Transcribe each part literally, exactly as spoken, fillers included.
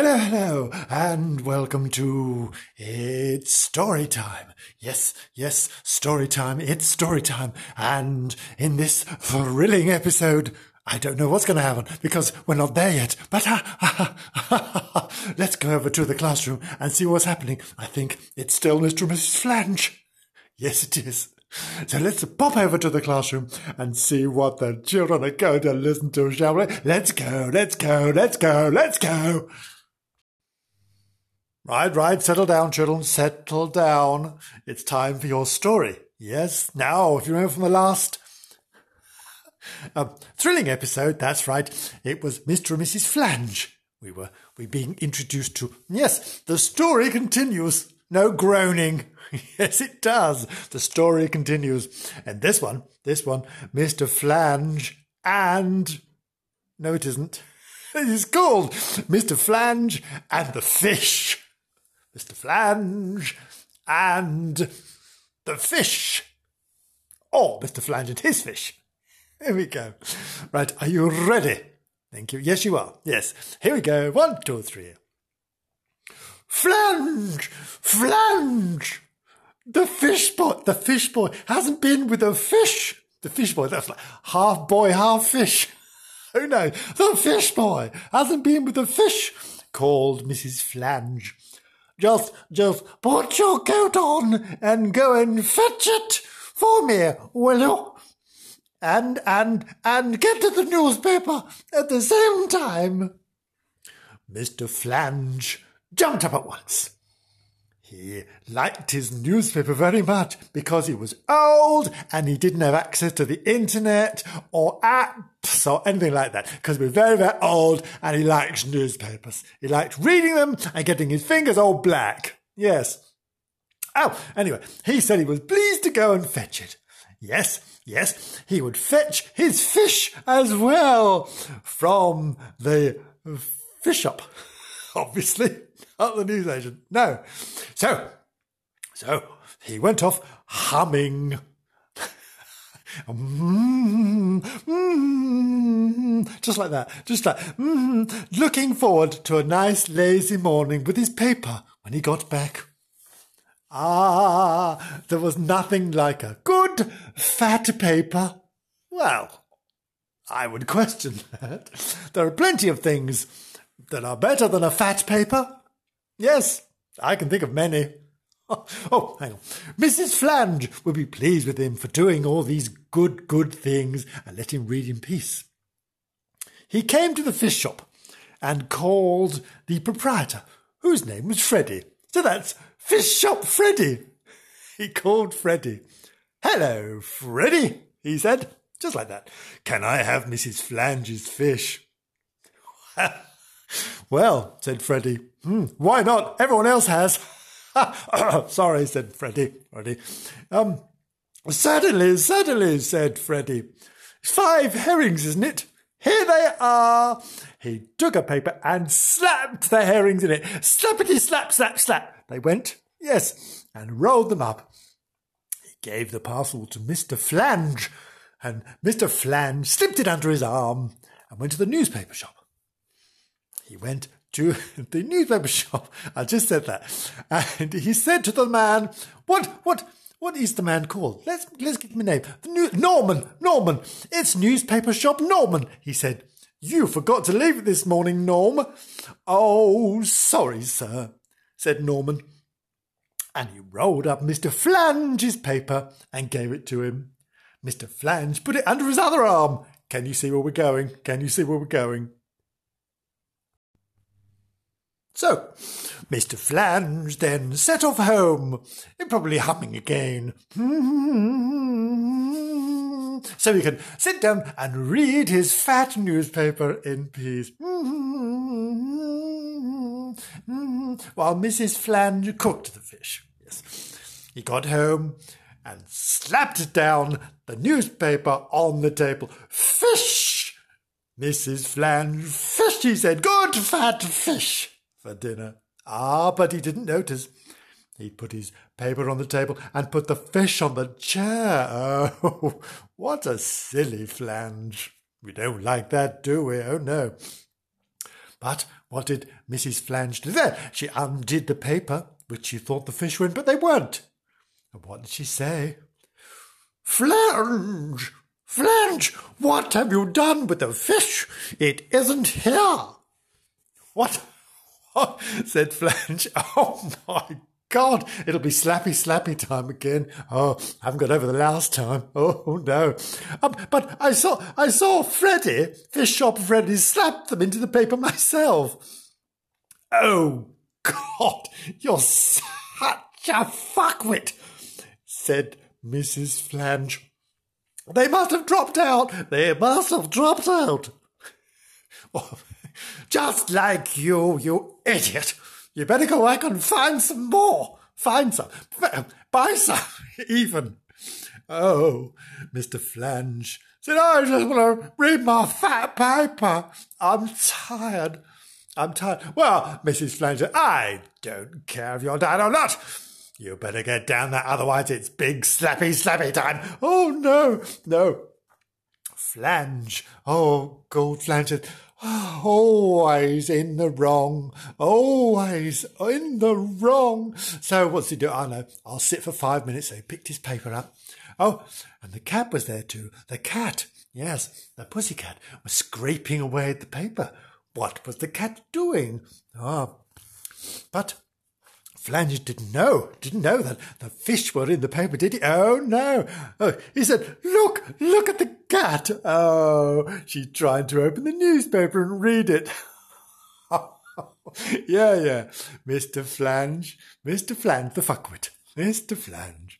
Hello, hello, and welcome to It's Story Time. Yes, yes, story time, it's story time. And in this thrilling episode, I don't know what's going to happen because we're not there yet. But uh, let's go over to the classroom and see what's happening. I think it's still Mister and Missus Flange. Yes, it is. So let's pop over to the classroom and see what the children are going to listen to, shall we? Let's go, let's go, let's go, let's go. Right, right, settle down, children, settle down. It's time for your story. Yes, now, if you remember from the last uh, thrilling episode, that's right, it was Mister and Missus Flange. We were we being introduced to, yes, the story continues. No groaning. Yes, it does. The story continues. And this one, this one, Mister Flange and... No, it isn't. It is called Mister Flange and the Fish. Mister Flange and the Fish. Or Mister Flange and his fish. Here we go. Right, are you ready? Thank you. Yes, you are. Yes. Here we go. One, two, three. Flange! Flange! The fish boy, the fish boy hasn't been with a fish. The fish boy, that's like half boy, half fish. Oh no, the fish boy hasn't been with a fish, called Missus Flange. Just, just put your coat on and go and fetch it for me, will you? And, and, and get to the newspaper at the same time. Mister Flange jumped up at once. He liked his newspaper very much because he was old and he didn't have access to the internet or apps or anything like that because we were very, very old and he liked newspapers. He liked reading them and getting his fingers all black. Yes. Oh, anyway, he said he was pleased to go and fetch it. Yes, yes, he would fetch his fish as well from the fish shop, obviously. Not the newsagent, no. So, so he went off humming. mm, mm, just like that, just like, mm, looking forward to a nice lazy morning with his paper when he got back. Ah, there was nothing like a good fat paper. Well, I would question that. There are plenty of things that are better than a fat paper. Yes, I can think of many. Oh, oh, hang on. Missus Flange will be pleased with him for doing all these good, good things and let him read in peace. He came to the fish shop and called the proprietor, whose name was Freddy. So that's Fish Shop Freddy. He called Freddy. Hello, Freddy, he said, just like that. Can I have Missus Flange's fish? Well, said Freddy, hmm, why not? Everyone else has. Sorry, said Freddy. Freddy. Um, certainly, certainly, said Freddy. Five herrings, isn't it? Here they are. He took a paper and slapped the herrings in it. Slappity, slap, slap, slap. They went, yes, and rolled them up. He gave the parcel to Mister Flange, and Mister Flange slipped it under his arm and went to the newspaper shop. He went to the newspaper shop. I just said that. And he said to the man, what, what, what is the man called? Let's, let's give him a name. The new, Norman, Norman. It's newspaper shop Norman, he said. You forgot to leave it this morning, Norm. Oh, sorry, sir, said Norman. And he rolled up Mister Flange's paper and gave it to him. Mister Flange put it under his other arm. Can you see where we're going? Can you see where we're going? So, Mister Flange then set off home, probably humming again, so he can sit down and read his fat newspaper in peace, while Missus Flange cooked the fish. Yes, he got home and slapped down the newspaper on the table. Fish! Missus Flange, fish, he said, good fat fish! For dinner. Ah, but he didn't notice. He put his paper on the table and put the fish on the chair. Oh, what a silly Flange. We don't like that, do we? Oh, no. But what did Missus Flange do there? She undid the paper, which she thought the fish were in, but they weren't. And what did she say? Flange! Flange! What have you done with the fish? It isn't here! What? What? Said Flange. Oh, my God! It'll be slappy, slappy time again. Oh, I haven't got over the last time. Oh, no. Um, but I saw, I saw Freddy, fish shop Freddy, slap them into the paper myself. Oh, God! You're such a fuckwit! Said Missus Flange. They must have dropped out. They must have dropped out. Oh, just like you, you idiot. You better go back and find some more. Find some. Buy some, even. Oh, Mister Flange said, I just want to read my fat paper. I'm tired. I'm tired. Well, Missus Flange said, I don't care if you're tired or not. You better get down there, otherwise it's big slappy slappy time. Oh, no, no. Flange, oh, gold Flange, always in the wrong, always in the wrong. So what's he do? I know, I'll sit for five minutes. So he picked his paper up. Oh, and the cat was there too. The cat, yes, the pussycat, was scraping away at the paper. What was the cat doing? Ah, but... Flange didn't know, didn't know that the fish were in the paper, did he? Oh, no. Oh, he said, look, look at the cat. Oh, she tried to open the newspaper and read it. yeah, yeah. Mister Flange, Mister Flange, the fuckwit. Mister Flange.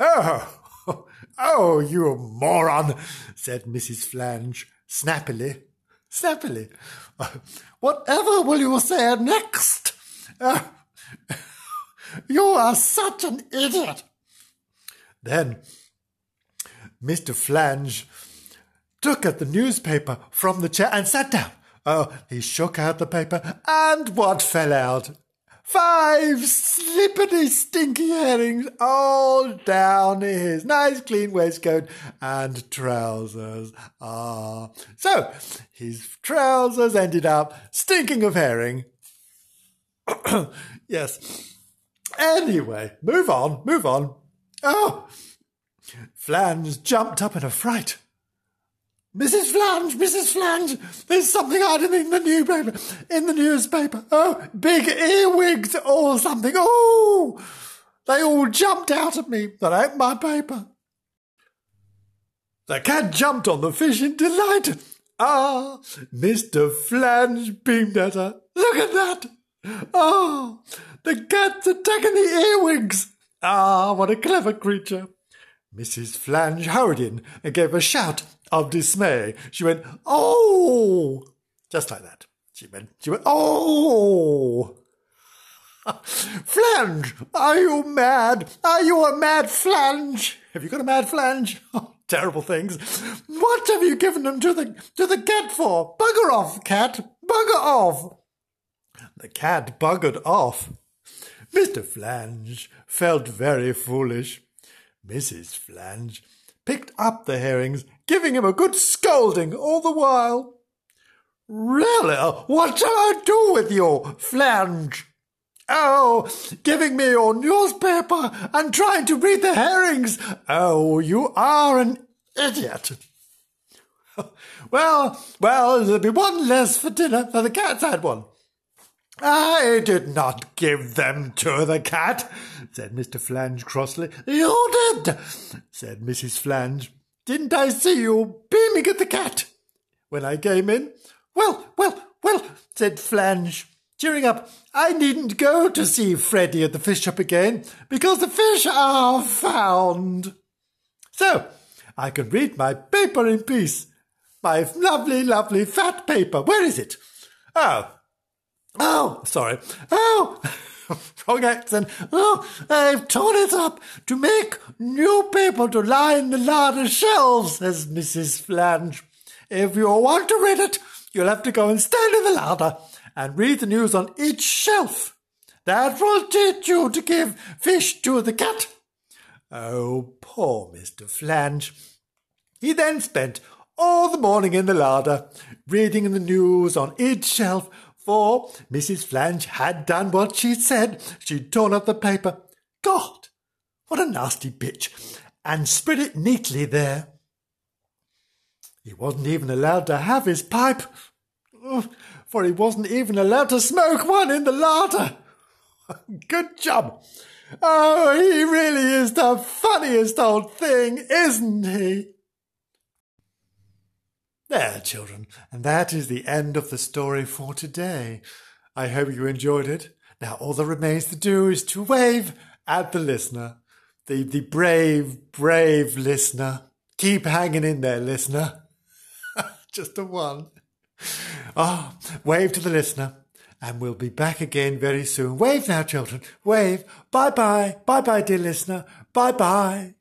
Oh, oh, you moron, said Missus Flange, snappily, snappily. Whatever will you say next? Oh. You are such an idiot. Then Mister Flange took at the newspaper from the chair and sat down. Oh, he shook out the paper, and what fell out? Five slippery, stinky herrings all down his nice clean waistcoat and trousers. Ah, so his trousers ended up stinking of herring. Yes. Anyway, move on, move on. Oh! Flange jumped up in a fright. Missus Flange, Missus Flange, there's something out in the newspaper, in the newspaper. Oh, big earwigs or something. Oh! They all jumped out at me, but I opened my paper. The cat jumped on the fish in delight. Ah! Mister Flange beamed at her. Look at that! Oh, the cat's attacking the earwigs. Ah, what a clever creature. Missus Flange hurried in and gave a shout of dismay. She went, oh, just like that. She went, she went, oh. Flange, are you mad? Are you a mad Flange? Have you got a mad Flange? Oh, terrible things. What have you given them to the, to the cat for? Bugger off, cat, bugger off. The cat buggered off. Mister Flange felt very foolish. Missus Flange picked up the herrings, giving him a good scolding all the while. Really? What shall I do with you, Flange? Oh, giving me your newspaper and trying to read the herrings. Oh, you are an idiot. Well, well, there'll be one less for dinner, for the cat's had one. I did not give them to the cat, said Mister Flange crossly. You did, said Missus Flange. Didn't I see you beaming at the cat when I came in? Well, well, well, said Flange, cheering up. I needn't go to see Freddy at the fish shop again, because the fish are found. So I can read my paper in peace. My lovely, lovely fat paper. Where is it? Oh, Oh, sorry. Oh, wrong accent. Oh, I've torn it up to make new paper to line the larder shelves, says Missus Flange. If you want to read it, you'll have to go and stand in the larder and read the news on each shelf. That will teach you to give fish to the cat. Oh, poor Mister Flange. He then spent all the morning in the larder, reading in the news on each shelf, for Missus Flange had done what she'd said. She'd torn up the paper. God, what a nasty bitch! And spread it neatly there. He wasn't even allowed to have his pipe, for he wasn't even allowed to smoke one in the larder. Good job. Oh, he really is the funniest old thing, isn't he? There, children, and that is the end of the story for today. I hope you enjoyed it. Now all that remains to do is to wave at the listener, the, the brave, brave listener. Keep hanging in there, listener. Just a one. Oh, wave to the listener. And we'll be back again very soon. Wave now, children. Wave. Bye-bye. Bye-bye, dear listener. Bye-bye.